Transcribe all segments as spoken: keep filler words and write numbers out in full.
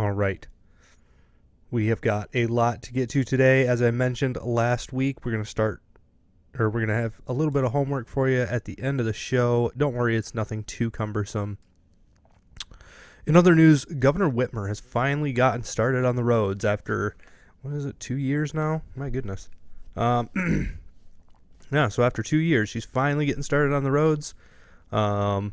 All right. We have got a lot to get to today. As I mentioned last week, we're going to start, or we're going to have a little bit of homework for you at the end of the show. Don't worry, it's nothing too cumbersome. In other news, Governor Whitmer has finally gotten started on the roads after, what is it, two years now? My goodness. Um, yeah, so after two years, she's finally getting started on the roads. Um,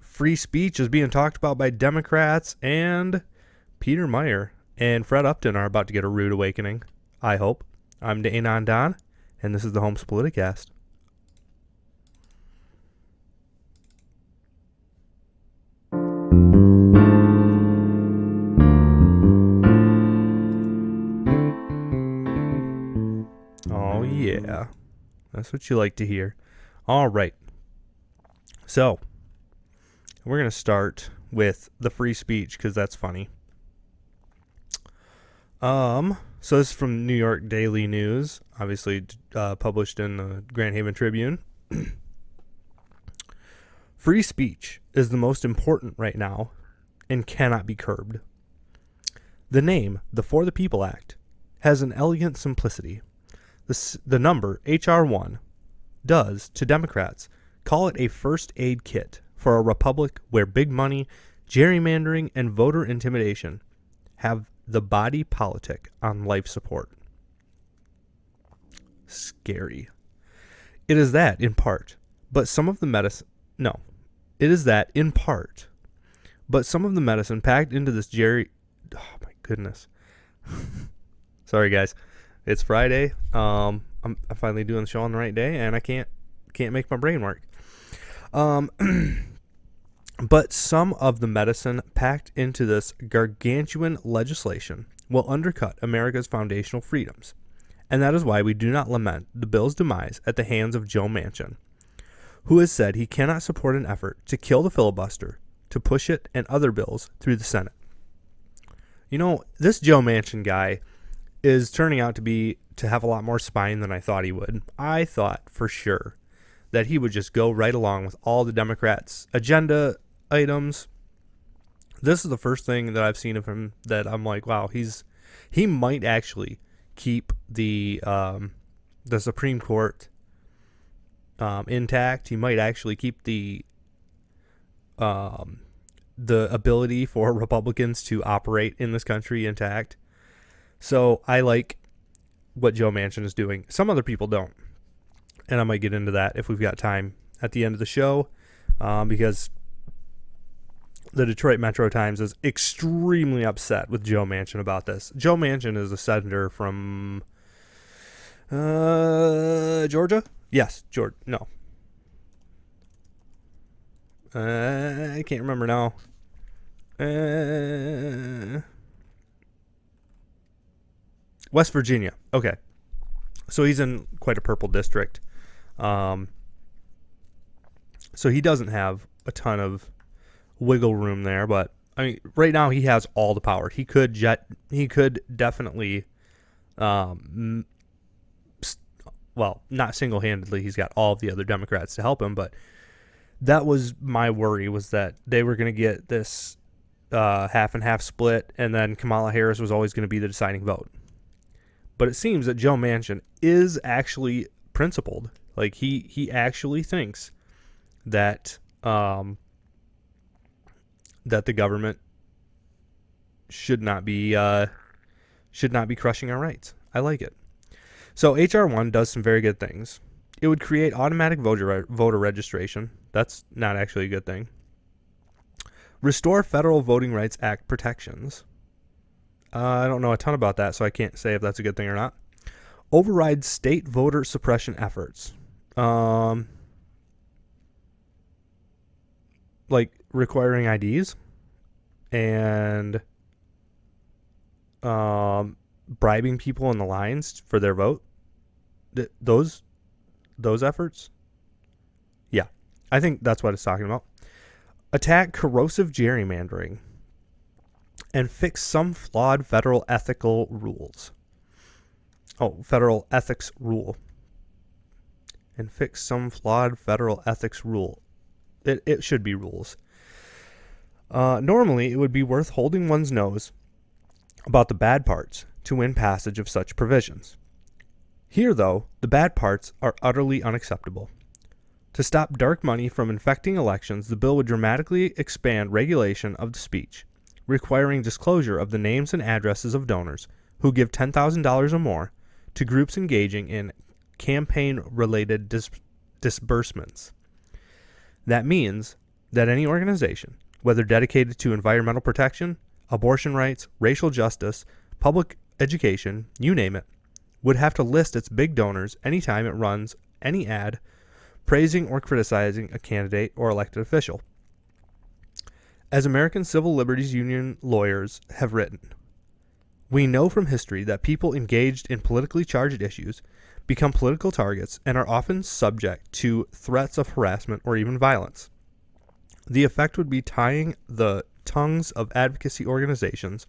free speech is being talked about by Democrats, and Peter Meijer and Fred Upton are about to get a rude awakening, I hope. I'm Dana Nessel, and this is the Homes Politicast. Oh, yeah. That's what you like to hear. All right. So, we're going to start with the free speech, because that's funny. Um... So this is from New York Daily News, obviously uh, published in the Grand Haven Tribune. Free speech is the most important right now and cannot be curbed. The name, the For the People Act, has an elegant simplicity. The, the number H R one does to Democrats call it a first aid kit for a republic where big money, gerrymandering, and voter intimidation have the body politic on life support. Scary. It is that in part, but some of the medicine, no, it is that in part, but some of the medicine packed into this jerry, oh my goodness. Sorry guys, it's Friday. Um, I'm, I'm finally doing the show on the right day and I can't, can't make my brain work. Um, But some of the medicine packed into this gargantuan legislation will undercut America's foundational freedoms. And that is why we do not lament the bill's demise at the hands of Joe Manchin, who has said he cannot support an effort to kill the filibuster, to push it and other bills through the Senate. You know, this Joe Manchin guy is turning out to be to have a lot more spine than I thought he would. I thought for sure that he would just go right along with all the Democrats' agenda items. This is the first thing that I've seen of him that I'm like, wow, he's he might actually keep the um, the Supreme Court um, intact. He might actually keep the um, the ability for Republicans to operate in this country intact. So I like what Joe Manchin is doing. Some other people don't, and I might get into that if we've got time at the end of the show, um, because the Detroit Metro Times is extremely upset with Joe Manchin about this. Joe Manchin is a senator from uh, Georgia? Yes, Georgia. No. Uh, I can't remember now. Uh, West Virginia. Okay. So he's in quite a purple district. Um, so he doesn't have a ton of wiggle room there, but I mean, right now he has all the power. He could jet, he could definitely, um, well, not single-handedly, he's got all of the other Democrats to help him, but that was my worry, was that they were going to get this uh, half and half split, and then Kamala Harris was always going to be the deciding vote. But it seems that Joe Manchin is actually principled. Like, he, he actually thinks that um, that the government should not be uh, should not be crushing our rights. I like it. So H R one does some very good things. It would create automatic voter voter registration. That's not actually a good thing. Restore Federal Voting Rights Act protections. Uh, I don't know a ton about that, so I can't say if that's a good thing or not. Override state voter suppression efforts. Um, like requiring I Ds and um, bribing people in the lines for their vote. Th- those, those efforts? Yeah, I think that's what it's talking about. Attack corrosive gerrymandering and fix some flawed federal ethical rules. Oh, federal ethics rule. And fix some flawed federal ethics rule. It it should be rules. Uh, normally, it would be worth holding one's nose about the bad parts to win passage of such provisions. Here, though, the bad parts are utterly unacceptable. To stop dark money from infecting elections, the bill would dramatically expand regulation of the speech, requiring disclosure of the names and addresses of donors who give ten thousand dollars or more to groups engaging in campaign-related dis- disbursements. That means that any organization, whether dedicated to environmental protection, abortion rights, racial justice, public education, you name it, would have to list its big donors anytime it runs any ad praising or criticizing a candidate or elected official. As American Civil Liberties Union lawyers have written, we know from history that people engaged in politically charged issues become political targets and are often subject to threats of harassment or even violence. The effect would be tying the tongues of advocacy organizations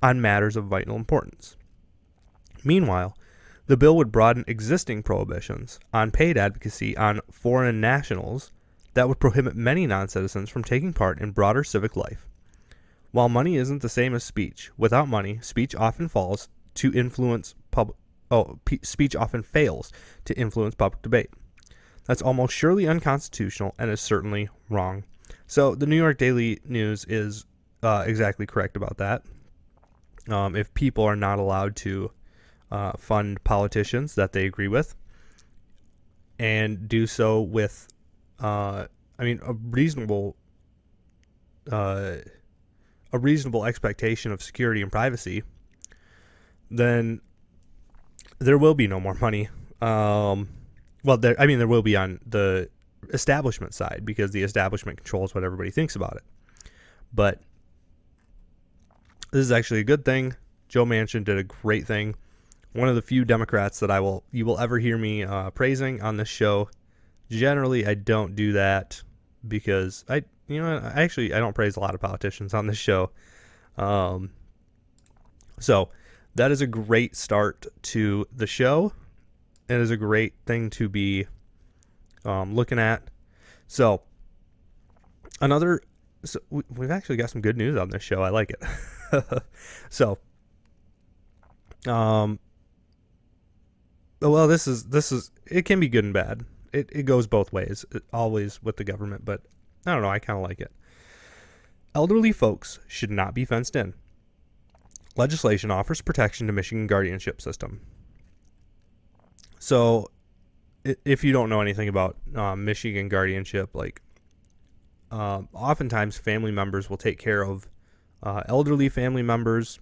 on matters of vital importance. Meanwhile, the bill would broaden existing prohibitions on paid advocacy on foreign nationals that would prohibit many non-citizens from taking part in broader civic life. While money isn't the same as speech, without money, speech often falls to influence public. Oh, pe- speech often fails to influence public debate. That's almost surely unconstitutional and is certainly wrong. So the New York Daily News is uh, exactly correct about that. Um, if people are not allowed to uh, fund politicians that they agree with, and do so with, uh, I mean, a reasonable, uh, a reasonable expectation of security and privacy, then there will be no more money. Um, well, there, I mean, there will be on the establishment side, because the establishment controls what everybody thinks about it. But this is actually a good thing. Joe Manchin did a great thing. One of the few Democrats that I will you will ever hear me uh, praising on this show. Generally, I don't do that because I you know I actually I don't praise a lot of politicians on this show. Um, so that is a great start to the show. It is a great thing to be um, looking at. So another. So we've actually got some good news on this show. I like it. so, um, well, this is, this is, it can be good and bad. It it goes both ways, always with the government, but I don't know. I kind of like it. Elderly folks should not be fenced in. Legislation offers protection to Michigan guardianship system. So if you don't know anything about uh, Michigan guardianship, like, Uh, oftentimes family members will take care of uh, elderly family members.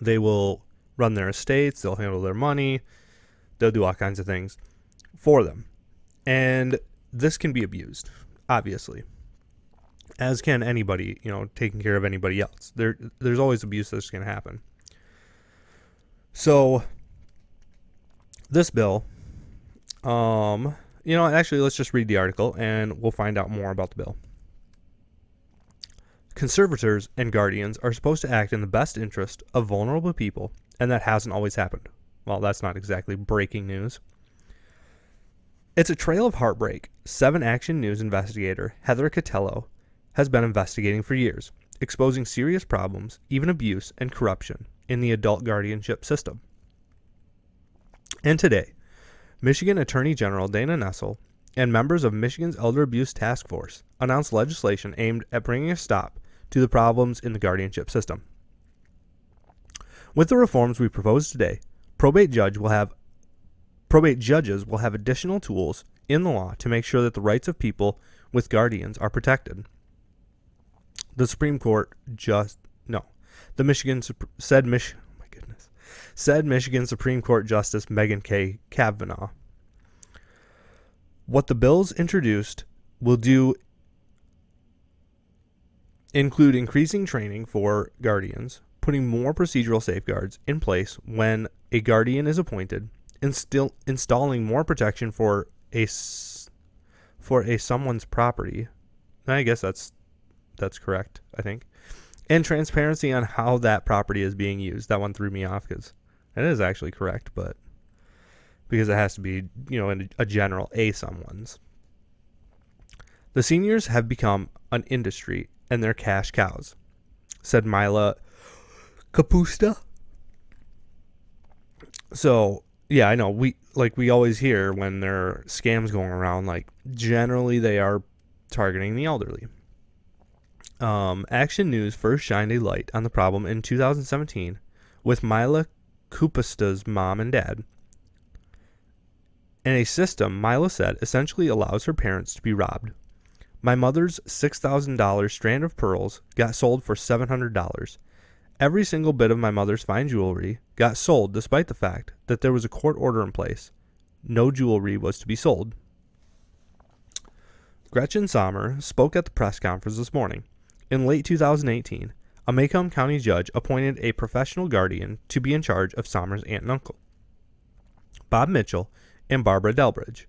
They will run their estates. They'll handle their money. They'll do all kinds of things for them. And this can be abused, obviously, as can anybody, you know, taking care of anybody else. There, there's always abuse that's going to happen. So this bill, um... You know, actually, let's just read the article and we'll find out more about the bill. Conservators and guardians are supposed to act in the best interest of vulnerable people, and that hasn't always happened. Well, that's not exactly breaking news. It's a trail of heartbreak. Seven Action News investigator Heather Catallo has been investigating for years, exposing serious problems, even abuse and corruption, in the adult guardianship system. And today, Michigan Attorney General Dana Nessel and members of Michigan's Elder Abuse Task Force announced legislation aimed at bringing a stop to the problems in the guardianship system. With the reforms we propose today, probate judge will have probate judges will have additional tools in the law to make sure that the rights of people with guardians are protected. The Supreme Court just no, the Michigan said Mich. said Michigan Supreme Court Justice Megan K. Cavanaugh. What the bills introduced will do include increasing training for guardians, putting more procedural safeguards in place when a guardian is appointed, and still installing more protection for a for a someone's property. I guess that's that's correct, I think. And transparency on how that property is being used. That one threw me off because it is actually correct, but because it has to be, you know, in a general a someone's. The seniors have become an industry and their cash cows, said Mila Kapusta. So, yeah, I know. We like we always hear when there are scams going around, like, generally they are targeting the elderly. Um, Action News first shined a light on the problem in two thousand seventeen with Mila Kapusta's mom and dad. In a system, Mila said, essentially allows her parents to be robbed. My mother's six thousand dollars strand of pearls got sold for seven hundred dollars. Every single bit of my mother's fine jewelry got sold despite the fact that there was a court order in place. No jewelry was to be sold. Gretchen Sommer spoke at the press conference this morning. In late two thousand eighteen, a Macomb County judge appointed a professional guardian to be in charge of Sommer's aunt and uncle, Bob Mitchell and Barbara Delbridge.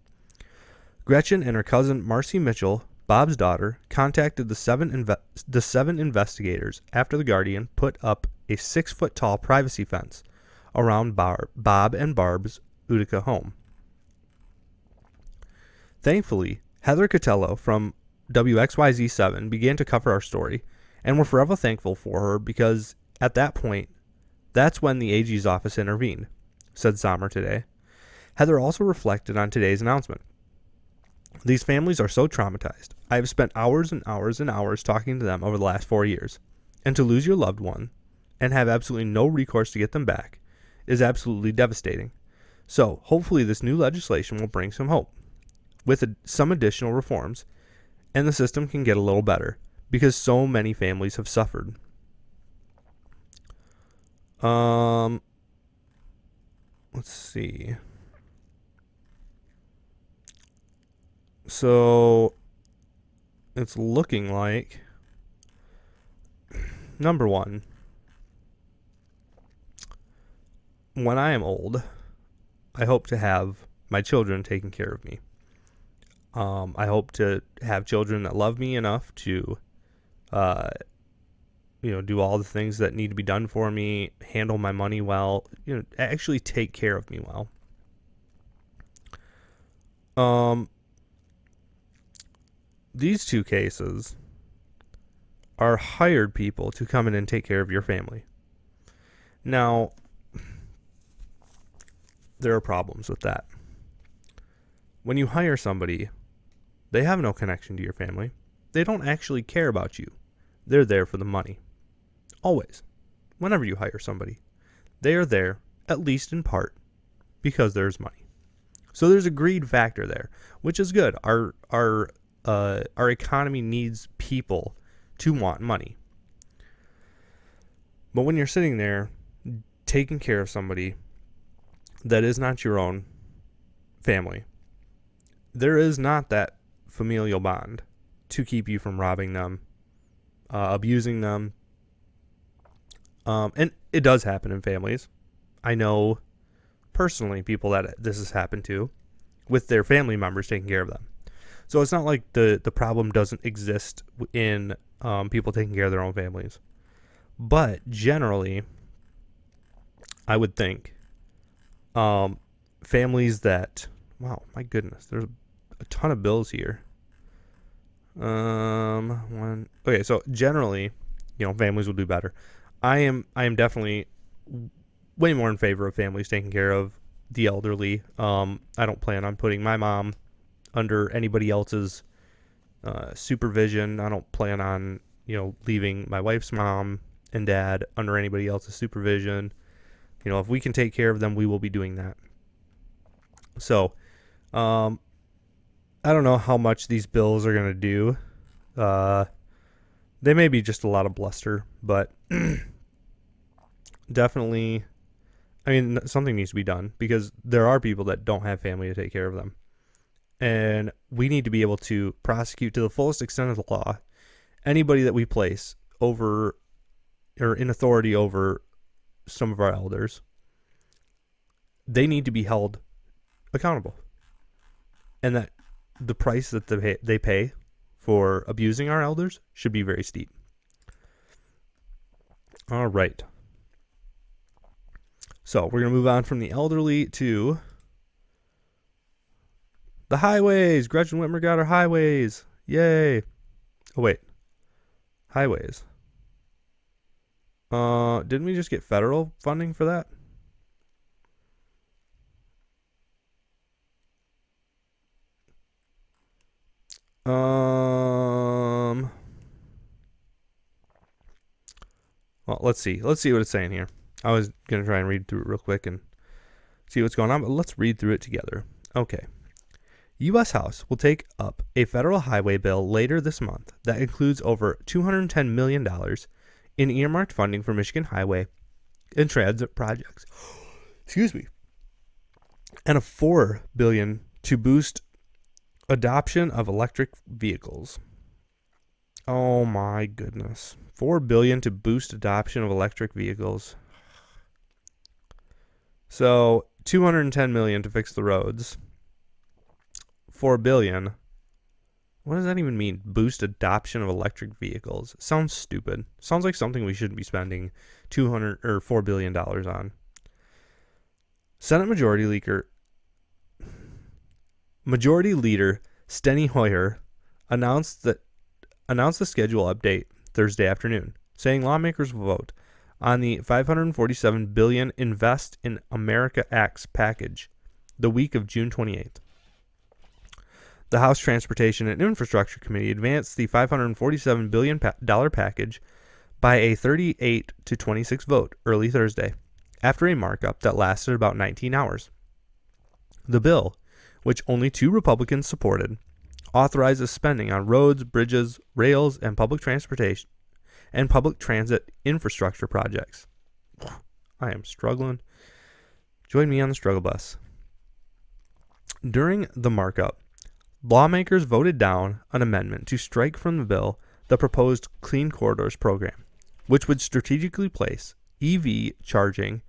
Gretchen and her cousin Marcy Mitchell, Bob's daughter, contacted the seven inve- the seven investigators after the Guardian put up a six-foot-tall privacy fence around Bar- Bob and Barb's Utica home. Thankfully, Heather Catallo from W X Y Z seven began to cover our story, and we're forever thankful for her because at that point, that's when the A G's office intervened, said Sommer today. Heather also reflected on today's announcement. These families are so traumatized. I have spent hours and hours and hours talking to them over the last four years. And to lose your loved one and have absolutely no recourse to get them back is absolutely devastating. So hopefully this new legislation will bring some hope with a, some additional reforms, and the system can get a little better because so many families have suffered. Um, let's see. So, it's looking like, number one, when I am old, I hope to have my children taking care of me. Um, I hope to have children that love me enough to, uh, you know, do all the things that need to be done for me, handle my money well, you know, actually take care of me well. Um... These two cases are hired people to come in and take care of your family. Now, there are problems with that. When you hire somebody, they have no connection to your family. They don't actually care about you. They're there for the money. Always. Whenever you hire somebody, they are there, at least in part, because there's money. So there's a greed factor there, which is good. Our, our, Uh, our economy needs people to want money. But when you're sitting there taking care of somebody that is not your own family, there is not that familial bond to keep you from robbing them, uh, abusing them. Um, and it does happen in families. I know personally people that this has happened to with their family members taking care of them. So it's not like the, the problem doesn't exist in um, people taking care of their own families. But generally, I would think um, families that... Wow, my goodness, there's a ton of bills here. Um, one, okay, so generally, you know, families will do better. I am I am definitely way more in favor of families taking care of the elderly. Um, I don't plan on putting my mom under anybody else's uh, supervision. I don't plan on, you know, leaving my wife's mom and dad under anybody else's supervision. You know, if we can take care of them, we will be doing that. So, um, I don't know how much these bills are going to do. Uh, they may be just a lot of bluster, but definitely, I mean, something needs to be done because there are people that don't have family to take care of them. And we need to be able to prosecute to the fullest extent of the law anybody that we place over or in authority over some of our elders. They need to be held accountable. And that the price that they pay for abusing our elders should be very steep. All right. So we're going to move on from the elderly to... the highways. Gretchen Whitmer got her highways. Yay. Oh, wait. Highways. Uh, didn't we just get federal funding for that? Um. Well, let's see. Let's see what it's saying here. I was gonna try and read through it real quick and see what's going on, but let's read through it together. Okay. U S House will take up a federal highway bill later this month that includes over two hundred ten million dollars in earmarked funding for Michigan highway and transit projects. Excuse me. And a four billion dollars to boost adoption of electric vehicles. Oh my goodness. four billion dollars to boost adoption of electric vehicles. So, two hundred ten million dollars to fix the roads. four billion dollars. What does that even mean? Boost adoption of electric vehicles. Sounds stupid. Sounds like something we shouldn't be spending two hundred or four billion dollars on. Senate Majority Leader Majority Leader Steny Hoyer announced that announced the schedule update Thursday afternoon, saying lawmakers will vote on the five hundred forty-seven billion dollars Invest in America Acts package the week of June twenty-eighth. The House Transportation and Infrastructure Committee advanced the five hundred forty-seven billion dollars pa- package by a thirty-eight to twenty-six vote early Thursday, after a markup that lasted about nineteen hours. The bill, which only two Republicans supported, authorizes spending on roads, bridges, rails, and public transportation and public transit infrastructure projects. I am struggling. Join me on the struggle bus. During the markup, lawmakers voted down an amendment to strike from the bill the proposed Clean Corridors Program, which would strategically place E V charging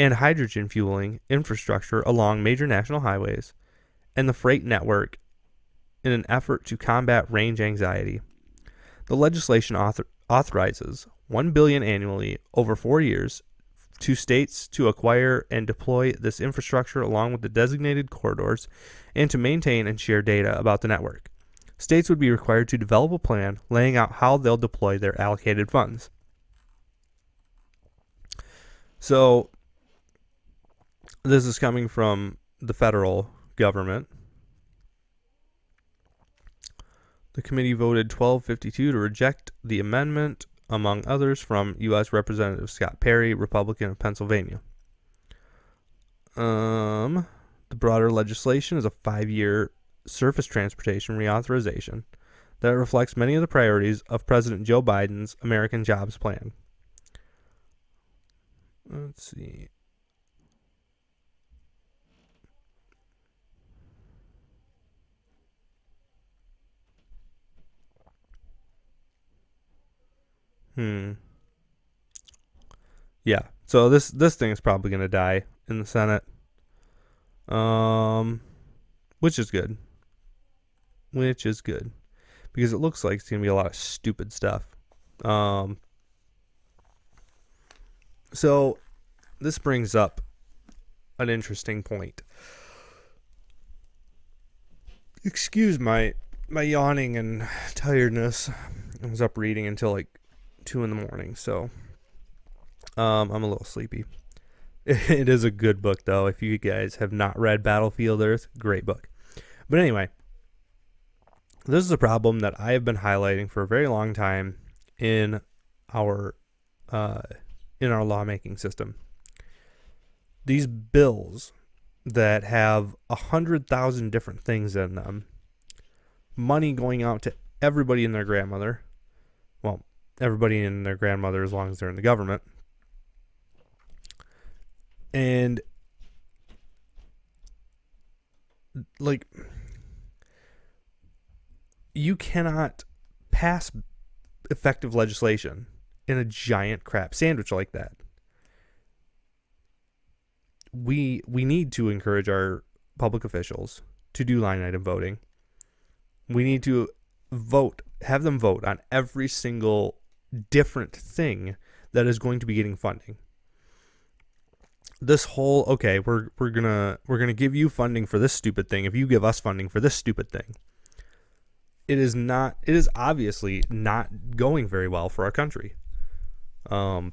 and hydrogen fueling infrastructure along major national highways and the freight network in an effort to combat range anxiety. The legislation author- authorizes one billion dollars annually over four years to states to acquire and deploy this infrastructure along with the designated corridors and to maintain and share data about the network. States would be required to develop a plan laying out how they'll deploy their allocated funds. So, this is coming from the federal government. The committee voted twelve fifty-two to reject the amendment, among others, from U S Representative Scott Perry, Republican of Pennsylvania. Um, the broader legislation is a five-year surface transportation reauthorization that reflects many of the priorities of President Joe Biden's American Jobs Plan. Let's see. Hmm. Yeah. So this this thing is probably going to die in the Senate. Um, which is good. Which is good. Because it looks like it's going to be a lot of stupid stuff. Um. So this brings up an interesting point. Excuse my my yawning and tiredness. I was up reading until like two in the morning, so um, I'm a little sleepy. It is a good book, though. If you guys have not read Battlefield Earth, great book. But anyway, this is a problem that I have been highlighting for a very long time in our uh, in our lawmaking system. These bills that have a hundred thousand different things in them, money going out to everybody and their grandmother. Well, everybody and their grandmother as long as they're in the government. And like, you cannot pass effective legislation in a giant crap sandwich like that. We we need to encourage our public officials to do line item voting. We need to vote, have them vote on every single different thing that is going to be getting funding. This whole okay, we're we're gonna we're gonna give you funding for this stupid thing if you give us funding for this stupid thing. it is not, it is obviously not going very well for our country. Um,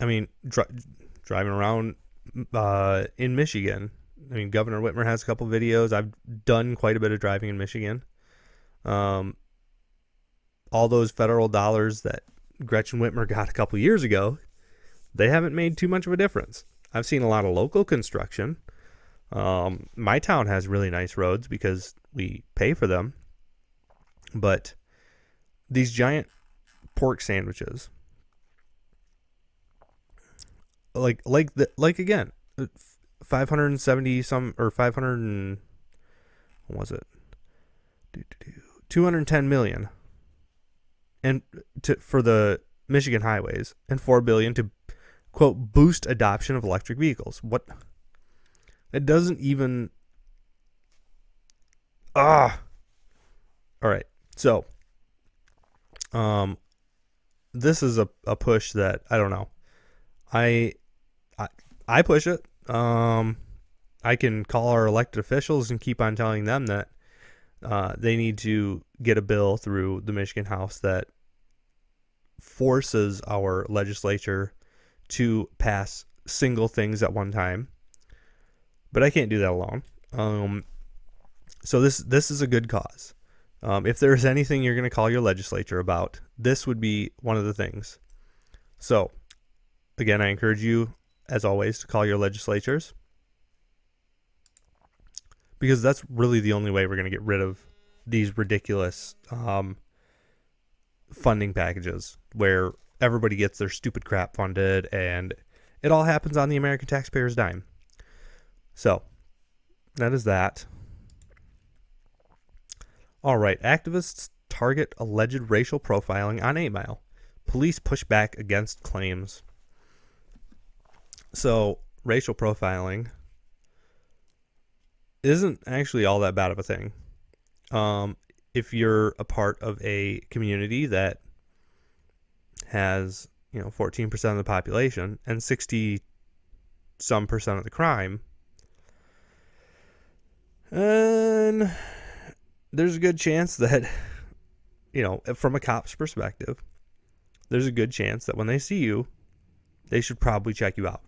I mean, dri- driving around uh, in Michigan. I mean, Governor Whitmer has a couple videos. I've done quite a bit of driving in Michigan. Um, all those federal dollars that Gretchen Whitmer got a couple years ago, they haven't made too much of a difference. I've seen a lot of local construction. Um, my town has really nice roads because we pay for them. But these giant pork sandwiches, like like the like again, five hundred and seventy some or five hundred and what was it? Two hundred and ten million, and to, for the Michigan highways, and four billion to quote boost adoption of electric vehicles. What? It doesn't even. Ah. All right. So, um, this is a, a push that I don't know. I, I, I push it. Um, I can call our elected officials and keep on telling them that uh, they need to get a bill through the Michigan House that forces our legislature to pass single things at one time. But I can't do that alone. Um, so this this is a good cause. Um, if there's anything you're going to call your legislature about, this would be one of the things. So, again, I encourage you, as always, to call your legislatures, because that's really the only way we're going to get rid of these ridiculous um, funding packages where everybody gets their stupid crap funded and it all happens on the American taxpayer's dime. So, that is that. All right. Activists target alleged racial profiling on eight mile. Police push back against claims. So, racial profiling isn't actually all that bad of a thing. Um, if you're a part of a community that has, you know, fourteen percent of the population and sixty some percent of the crime, and there's a good chance that, you know, from a cop's perspective, there's a good chance that when they see you, they should probably check you out.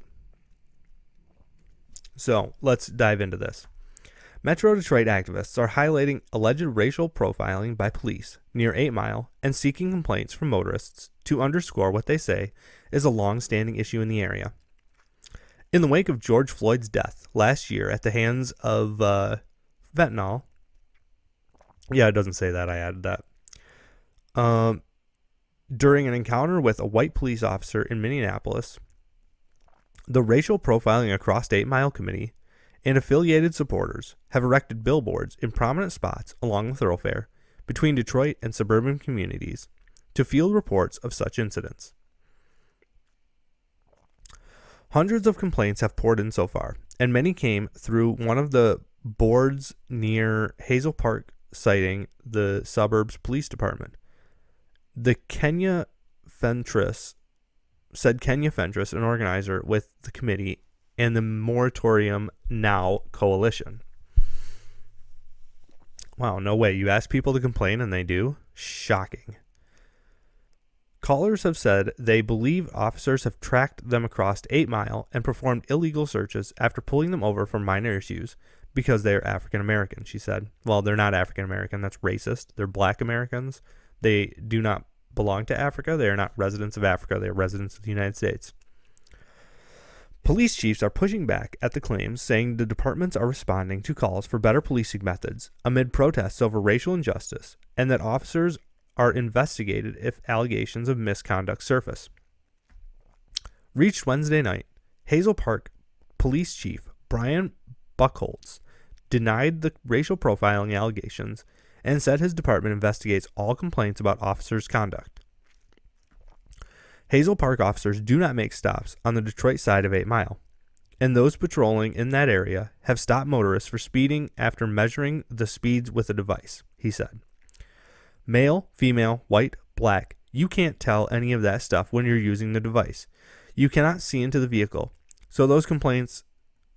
So let's dive into this. Metro Detroit activists are highlighting alleged racial profiling by police near eight mile and seeking complaints from motorists to underscore what they say is a long-standing issue in the area. In the wake of George Floyd's death last year at the hands of uh, fentanyl, yeah, it doesn't say that, I added that, um, during an encounter with a white police officer in Minneapolis, the Racial Profiling Across eight mile Committee and affiliated supporters have erected billboards in prominent spots along the thoroughfare between Detroit and suburban communities to field reports of such incidents. Hundreds of complaints have poured in so far, and many came through one of the boards near Hazel Park, citing the suburb's police department. The Kenya Fentress, said Kenya Fentress, an organizer with the committee and the Moratorium Now Coalition. Wow, no way. You ask people to complain and they do? Shocking. Callers have said they believe officers have tracked them across eight mile and performed illegal searches after pulling them over for minor issues because they are African American, she said. Well, they're not African American. That's racist. They're Black Americans. They do not belong to Africa. They are not residents of Africa. They are residents of the United States. Police chiefs are pushing back at the claims, saying the departments are responding to calls for better policing methods amid protests over racial injustice, and that officers are investigated if allegations of misconduct surface. Reached Wednesday night, Hazel Park Police Chief Brian Buchholz denied the racial profiling allegations and said his department investigates all complaints about officers' conduct. Hazel Park officers do not make stops on the Detroit side of eight mile, and those patrolling in that area have stopped motorists for speeding after measuring the speeds with a device, he said. Male, female, white, black, you can't tell any of that stuff when you're using the device. You cannot see into the vehicle, so those complaints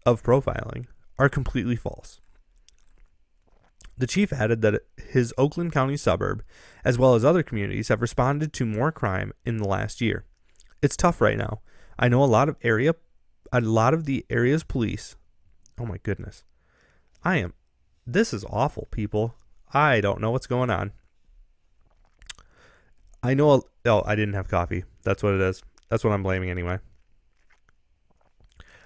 of profiling are completely false. The chief added that his Oakland County suburb, as well as other communities, have responded to more crime in the last year. It's tough right now. I know a lot of area, a lot of the area's police. Oh my goodness. I am, this is awful, people. I don't know what's going on. I know, oh, I didn't have coffee. That's what it is. That's what I'm blaming anyway.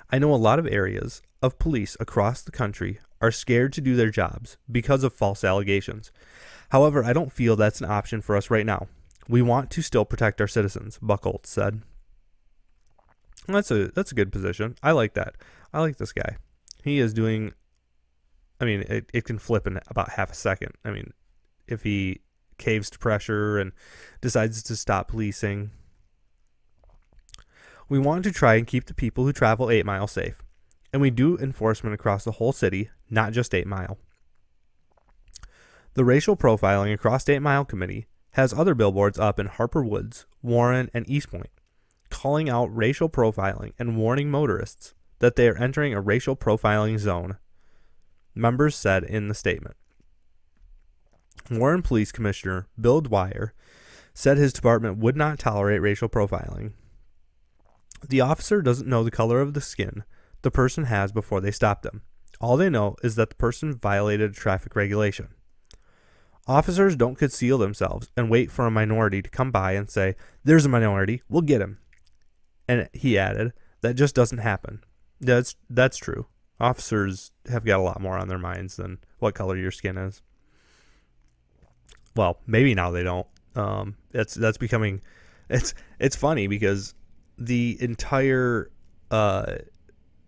I know a lot of areas of police across the country are scared to do their jobs because of false allegations. However, I don't feel that's an option for us right now. We want to still protect our citizens, Buchholz said. That's a that's a good position. I like that. I like this guy. He is doing, I mean, it, it can flip in about half a second. I mean, if he caves to pressure and decides to stop policing. We want to try and keep the people who travel eight mile safe. And we do enforcement across the whole city, not just eight mile. The racial profiling across eight mile committee has other billboards up in Harper Woods, Warren, and East Point, calling out racial profiling and warning motorists that they are entering a racial profiling zone, members said in the statement. Warren Police Commissioner Bill Dwyer said his department would not tolerate racial profiling. The officer doesn't know the color of the skin the person has before they stop them. All they know is that the person violated a traffic regulation. Officers don't conceal themselves and wait for a minority to come by and say, "There's a minority, we'll get him." And he added, "That just doesn't happen." That's that's true. Officers have got a lot more on their minds than what color your skin is. Well, maybe now they don't. Um, that's that's becoming. It's it's funny because the entire uh,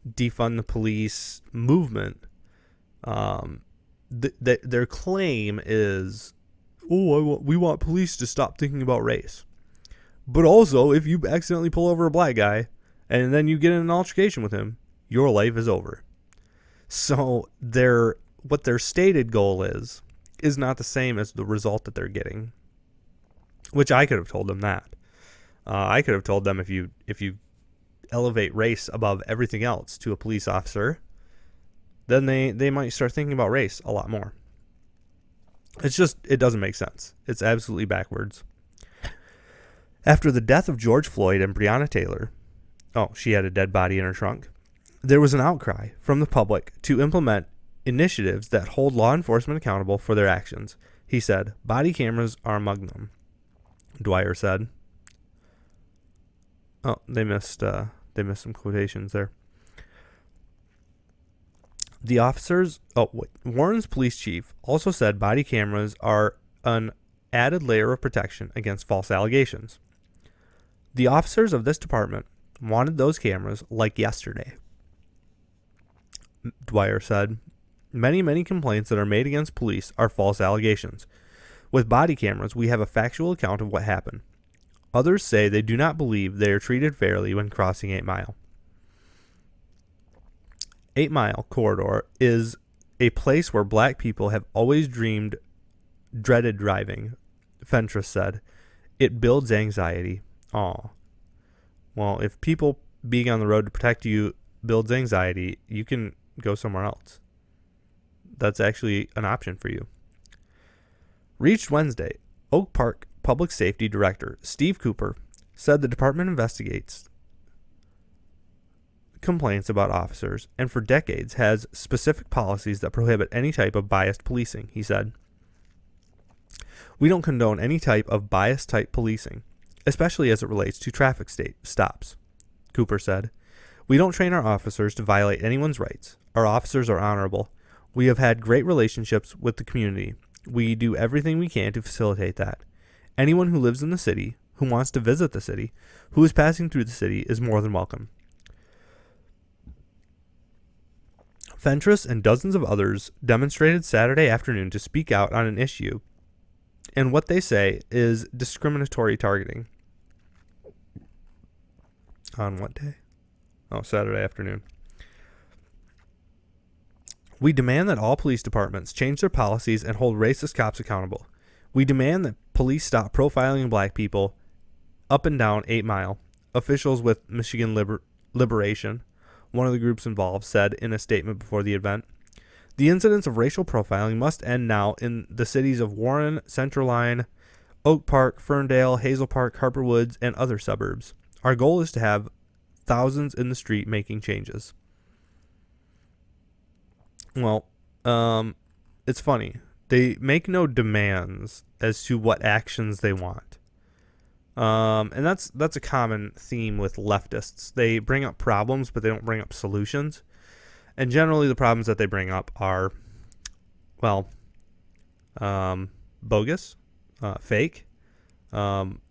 defund the police movement. Um, th- th- their claim is, oh, I w- we want police to stop thinking about race. But also, if you accidentally pull over a black guy and then you get in an altercation with him, your life is over. So their what their stated goal is, is not the same as the result that they're getting. Which I could have told them that. Uh, I could have told them if you if you elevate race above everything else to a police officer, then they, they might start thinking about race a lot more. It's just, it doesn't make sense. It's absolutely backwards. After the death of George Floyd and Breonna Taylor, oh, she had a dead body in her trunk, there was an outcry from the public to implement initiatives that hold law enforcement accountable for their actions. He said, body cameras are among them, Dwyer said. Oh, they missed, uh, they missed some quotations there. The officers, oh, wait, Warren's police chief also said body cameras are an added layer of protection against false allegations. The officers of this department wanted those cameras like yesterday, Dwyer said. Many, many complaints that are made against police are false allegations. With body cameras, we have a factual account of what happened. Others say they do not believe they are treated fairly when crossing eight mile. eight mile Corridor is a place where black people have always dreamed, dreaded driving, Fentress said. It builds anxiety. Aw. Well, if people being on the road to protect you builds anxiety, you can go somewhere else. That's actually an option for you. Reached Wednesday, Oak Park Public Safety Director Steve Cooper said the department investigates complaints about officers and for decades has specific policies that prohibit any type of biased policing, he said. We don't condone any type of biased type policing, especially as it relates to traffic state stops, Cooper said. We don't train our officers to violate anyone's rights. Our officers are honorable. We have had great relationships with the community. We do everything we can to facilitate that. Anyone who lives in the city, who wants to visit the city, who is passing through the city is more than welcome. Fentress and dozens of others demonstrated Saturday afternoon to speak out on an issue, and what they say is discriminatory targeting. On what day? Oh, Saturday afternoon. We demand that all police departments change their policies and hold racist cops accountable. We demand that police stop profiling black people up and down eight mile, officials with Michigan Liber- Liberation, one of the groups involved, said in a statement before the event. The incidents of racial profiling must end now in the cities of Warren, Centerline, Oak Park, Ferndale, Hazel Park, Harper Woods, and other suburbs. Our goal is to have thousands in the street making changes. Well, um, it's funny. They make no demands as to what actions they want. Um, and that's that's a common theme with leftists. They bring up problems, but they don't bring up solutions. And generally the problems that they bring up are, well, um, bogus, uh, fake, um,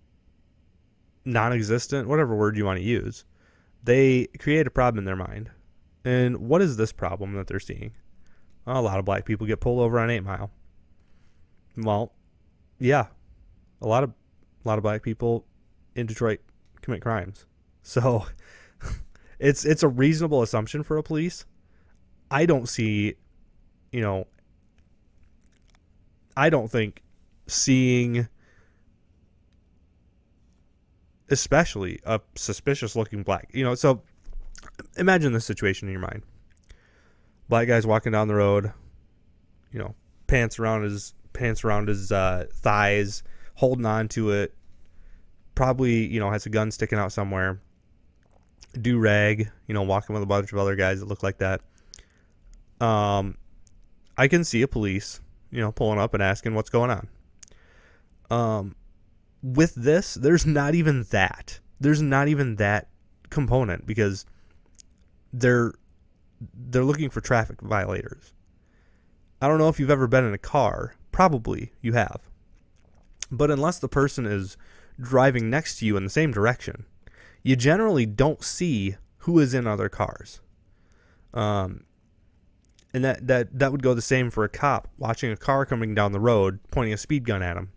non-existent, whatever word you want to use. They create a problem in their mind. And what is this problem that they're seeing? A lot of black people get pulled over on eight mile. Well, yeah, a lot of a lot of black people in Detroit commit crimes. So it's it's a reasonable assumption for a police. I don't see, you know, I don't think seeing especially a suspicious looking black, you know, so imagine this situation in your mind. Black guy's walking down the road, you know, pants around his pants around his uh, thighs, holding on to it. Probably, you know, has a gun sticking out somewhere. Do-rag, you know, walking with a bunch of other guys that look like that. Um, I can see a police, you know, pulling up and asking what's going on. Um, with this, there's not even that. There's not even that component because they're... they're looking for traffic violators. I don't know if you've ever been in a car. Probably you have. But unless the person is driving next to you in the same direction, you generally don't see who is in other cars. Um, and that, that, that would go the same for a cop watching a car coming down the road, pointing a speed gun at him.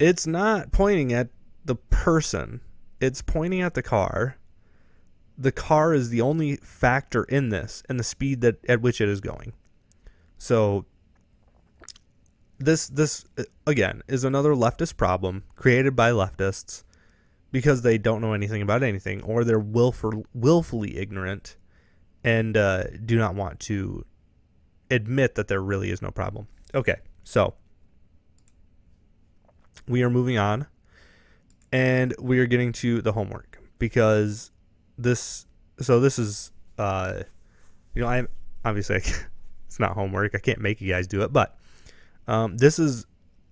It's not pointing at the person. It's pointing at the car. The car is the only factor in this and the speed that at which it is going. So this, this again, is another leftist problem created by leftists because they don't know anything about anything, or they're willful, willfully ignorant and uh, do not want to admit that there really is no problem. Okay, so we are moving on and we are getting to the homework because... This, so this is, uh, you know, I'm obviously, I it's not homework. I can't make you guys do it, but, um, this is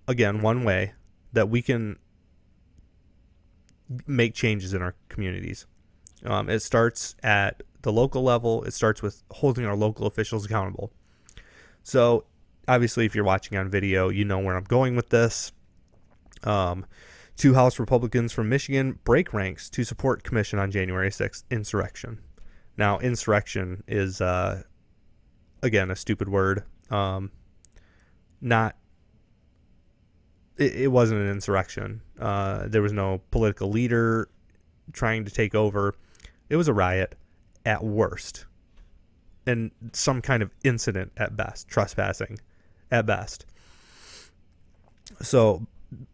again, one way that we can make changes in our communities. Um, it starts at the local level. It starts with holding our local officials accountable. So obviously if you're watching on video, you know where I'm going with this. Um, Two House Republicans from Michigan break ranks to support commission on January sixth insurrection. Now, insurrection is, uh, again, a stupid word. Um, not, it, it wasn't an insurrection. Uh, there was no political leader trying to take over. It was a riot at worst, and some kind of incident at best, trespassing at best. So...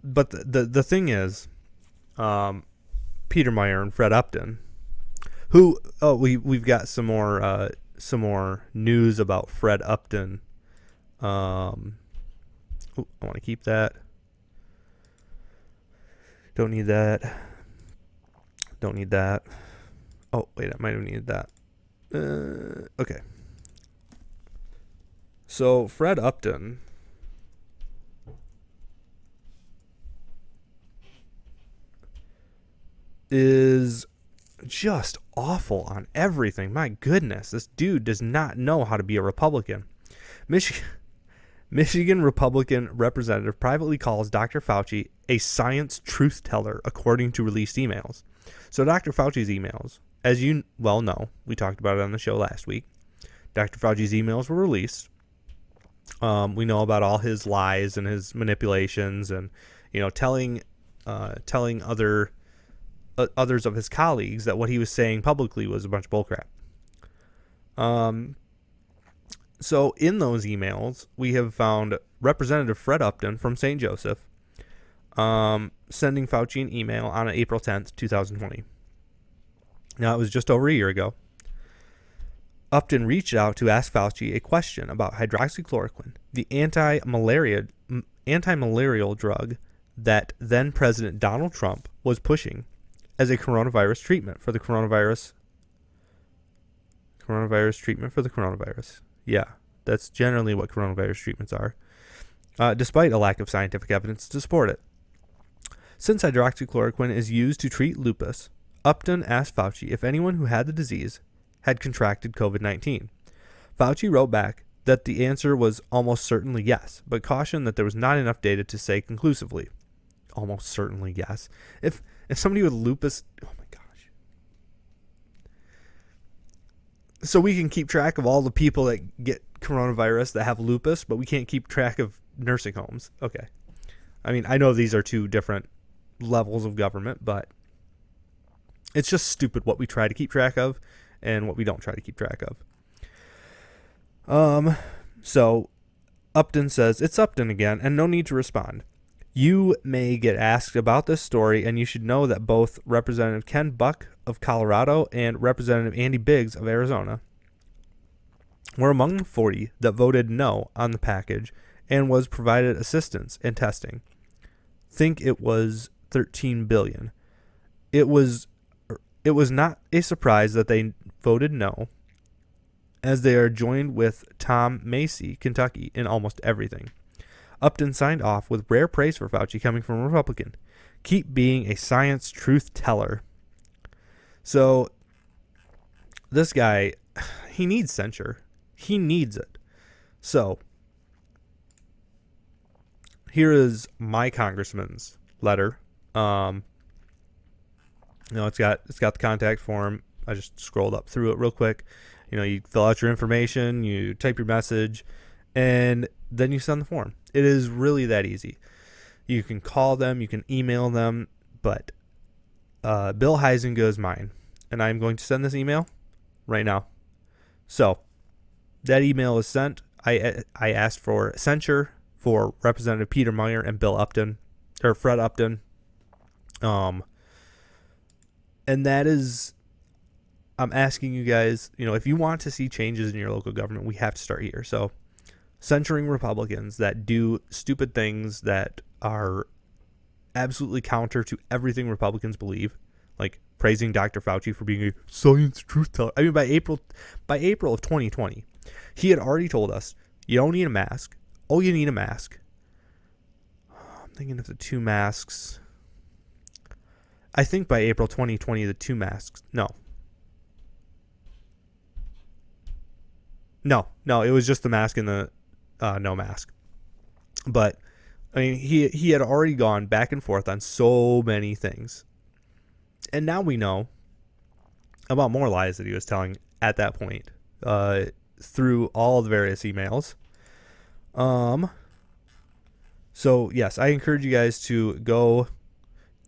But the, the the thing is, um, Peter Meijer and Fred Upton, who oh we we've got some more uh, some more news about Fred Upton. Um, ooh, I want to keep that. Don't need that. Don't need that. Oh wait, I might have needed that. Uh, okay. So Fred Upton. Is just awful on everything. My goodness, this dude does not know how to be a Republican. Michi- Michigan Republican representative privately calls Doctor Fauci a science truth teller, according to released emails. So Doctor Fauci's emails, as you well know, we talked about it on the show last week. Doctor Fauci's emails were released. Um, we know about all his lies and his manipulations, and you know, telling, uh, telling other. others of his colleagues that what he was saying publicly was a bunch of bullcrap. Um, so in those emails, we have found Representative Fred Upton from Saint Joseph um, sending Fauci an email on April tenth, two thousand twenty. Now, it was just over a year ago. Upton reached out to ask Fauci a question about hydroxychloroquine, the anti-malaria, anti-malarial drug that then President Donald Trump was pushing as a coronavirus treatment for the coronavirus. Coronavirus treatment for the coronavirus. Yeah, that's generally what coronavirus treatments are, uh, despite a lack of scientific evidence to support it. Since hydroxychloroquine is used to treat lupus, Upton asked Fauci if anyone who had the disease had contracted covid nineteen. Fauci wrote back that the answer was almost certainly yes, but cautioned that there was not enough data to say conclusively. Almost certainly yes. If if somebody with lupus... Oh my gosh. So we can keep track of all the people that get coronavirus that have lupus, but we can't keep track of nursing homes. Okay. I mean, I know these are two different levels of government, but it's just stupid what we try to keep track of and what we don't try to keep track of. Um, so Upton says, it's Upton again, and no need to respond. You may get asked about this story, and you should know that both Representative Ken Buck of Colorado and Representative Andy Biggs of Arizona were among the forty that voted no on the package and was provided assistance and testing. Think it was thirteen billion dollars. It was, it was not a surprise that they voted no, as they are joined with Tom Macy, Kentucky, in almost everything. Upton signed off with rare praise for Fauci coming from a Republican. Keep being a science truth teller. So, this guy, he needs censure. He needs it. So, here is my congressman's letter. Um, you know, it's got it's got the contact form. I just scrolled up through it real quick. You know, you fill out your information, you type your message, and then you send the form. It is really that easy. You can call them, you can email them, but uh, Bill Huizenga is mine, and I'm going to send this email right now. So that email is sent. I I asked for censure for Representative Peter Meijer and Bill Upton, or Fred Upton, um, and that is. I'm asking you guys, you know, if you want to see changes in your local government, we have to start here. So censuring Republicans that do stupid things that are absolutely counter to everything Republicans believe, like praising Doctor Fauci for being a science truth teller. I mean, by April, by April of twenty twenty, he had already told us, you don't need a mask. Oh, you need a mask. I'm thinking of the two masks. I think by April twenty twenty, the two masks. No. No, no, it was just the mask and the uh, no mask. But, I mean, he he had already gone back and forth on so many things. And now we know about more lies that he was telling at that point uh, through all the various emails. Um. So, yes, I encourage you guys to go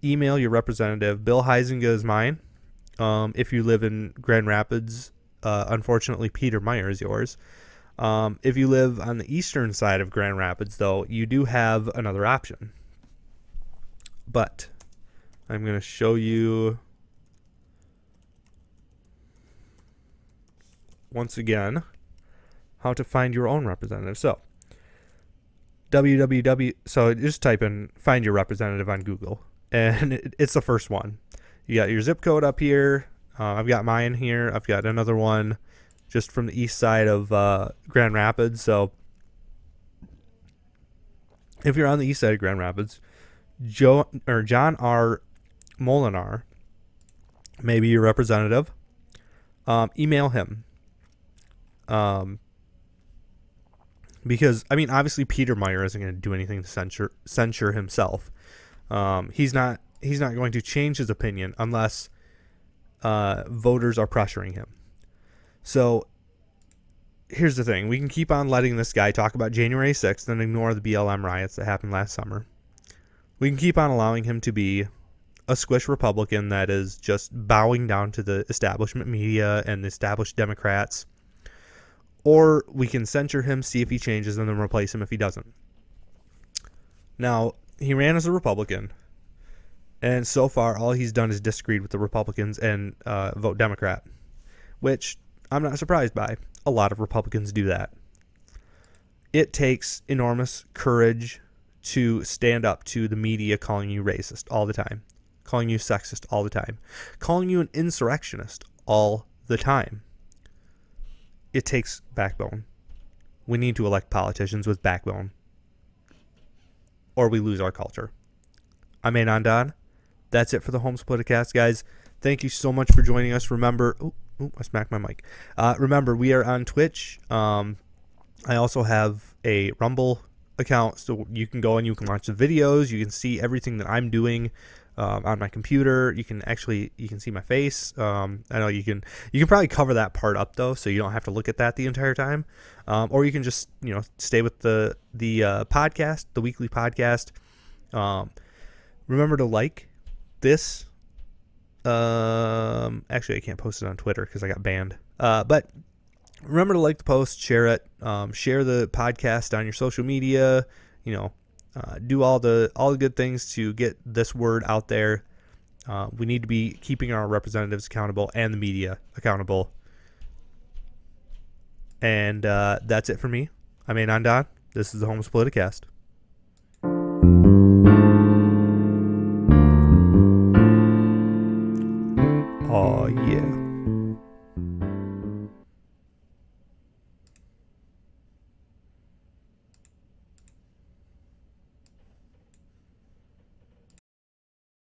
email your representative. Bill Huizenga is mine. Um, if you live in Grand Rapids, Uh, unfortunately, Peter Meijer is yours. Um, if you live on the eastern side of Grand Rapids, though, you do have another option. But I'm going to show you once again how to find your own representative. So, www. So just type in "find your representative" on Google, and it, it's the first one. You got your zip code up here. Uh, I've got mine here. I've got another one just from the east side of uh, Grand Rapids. So if you're on the east side of Grand Rapids, Joe or John R. Molinar may be your representative. Um, email him. Um, because, I mean, obviously Peter Meijer isn't going to do anything to censure censure himself. Um, he's not he's not going to change his opinion unless... Uh, voters are pressuring him. So here's the thing. We can keep on letting this guy talk about January sixth and ignore the B L M riots that happened last summer. We can keep on allowing him to be a squish Republican that is just bowing down to the establishment media and the established Democrats. Or we can censure him, see if he changes, and then replace him if he doesn't. Now, he ran as a Republican. And so far, all he's done is disagreed with the Republicans and uh, vote Democrat, which I'm not surprised by. A lot of Republicans do that. It takes enormous courage to stand up to the media calling you racist all the time, calling you sexist all the time, calling you an insurrectionist all the time. It takes backbone. We need to elect politicians with backbone, or we lose our culture. I'm Anon Don. That's it for the Holmes Politicast, guys. Thank you so much for joining us. Remember, ooh, ooh, I smacked my mic. Uh, remember, we are on Twitch. Um, I also have a Rumble account, so you can go and you can watch the videos. You can see everything that I'm doing um, on my computer. You can actually you can see my face. Um, I know you can you can probably cover that part up though, so you don't have to look at that the entire time. Um, or you can just you know stay with the the uh, podcast, the weekly podcast. Um, remember to like this. Um, actually, I can't post it on Twitter because I got banned. Uh, but remember to like the post, share it, um, share the podcast on your social media. You know, uh, do all the all the good things to get this word out there. Uh, we need to be keeping our representatives accountable and the media accountable. And uh, that's it for me. I'm Anon Don. This is the Homeless Politicast.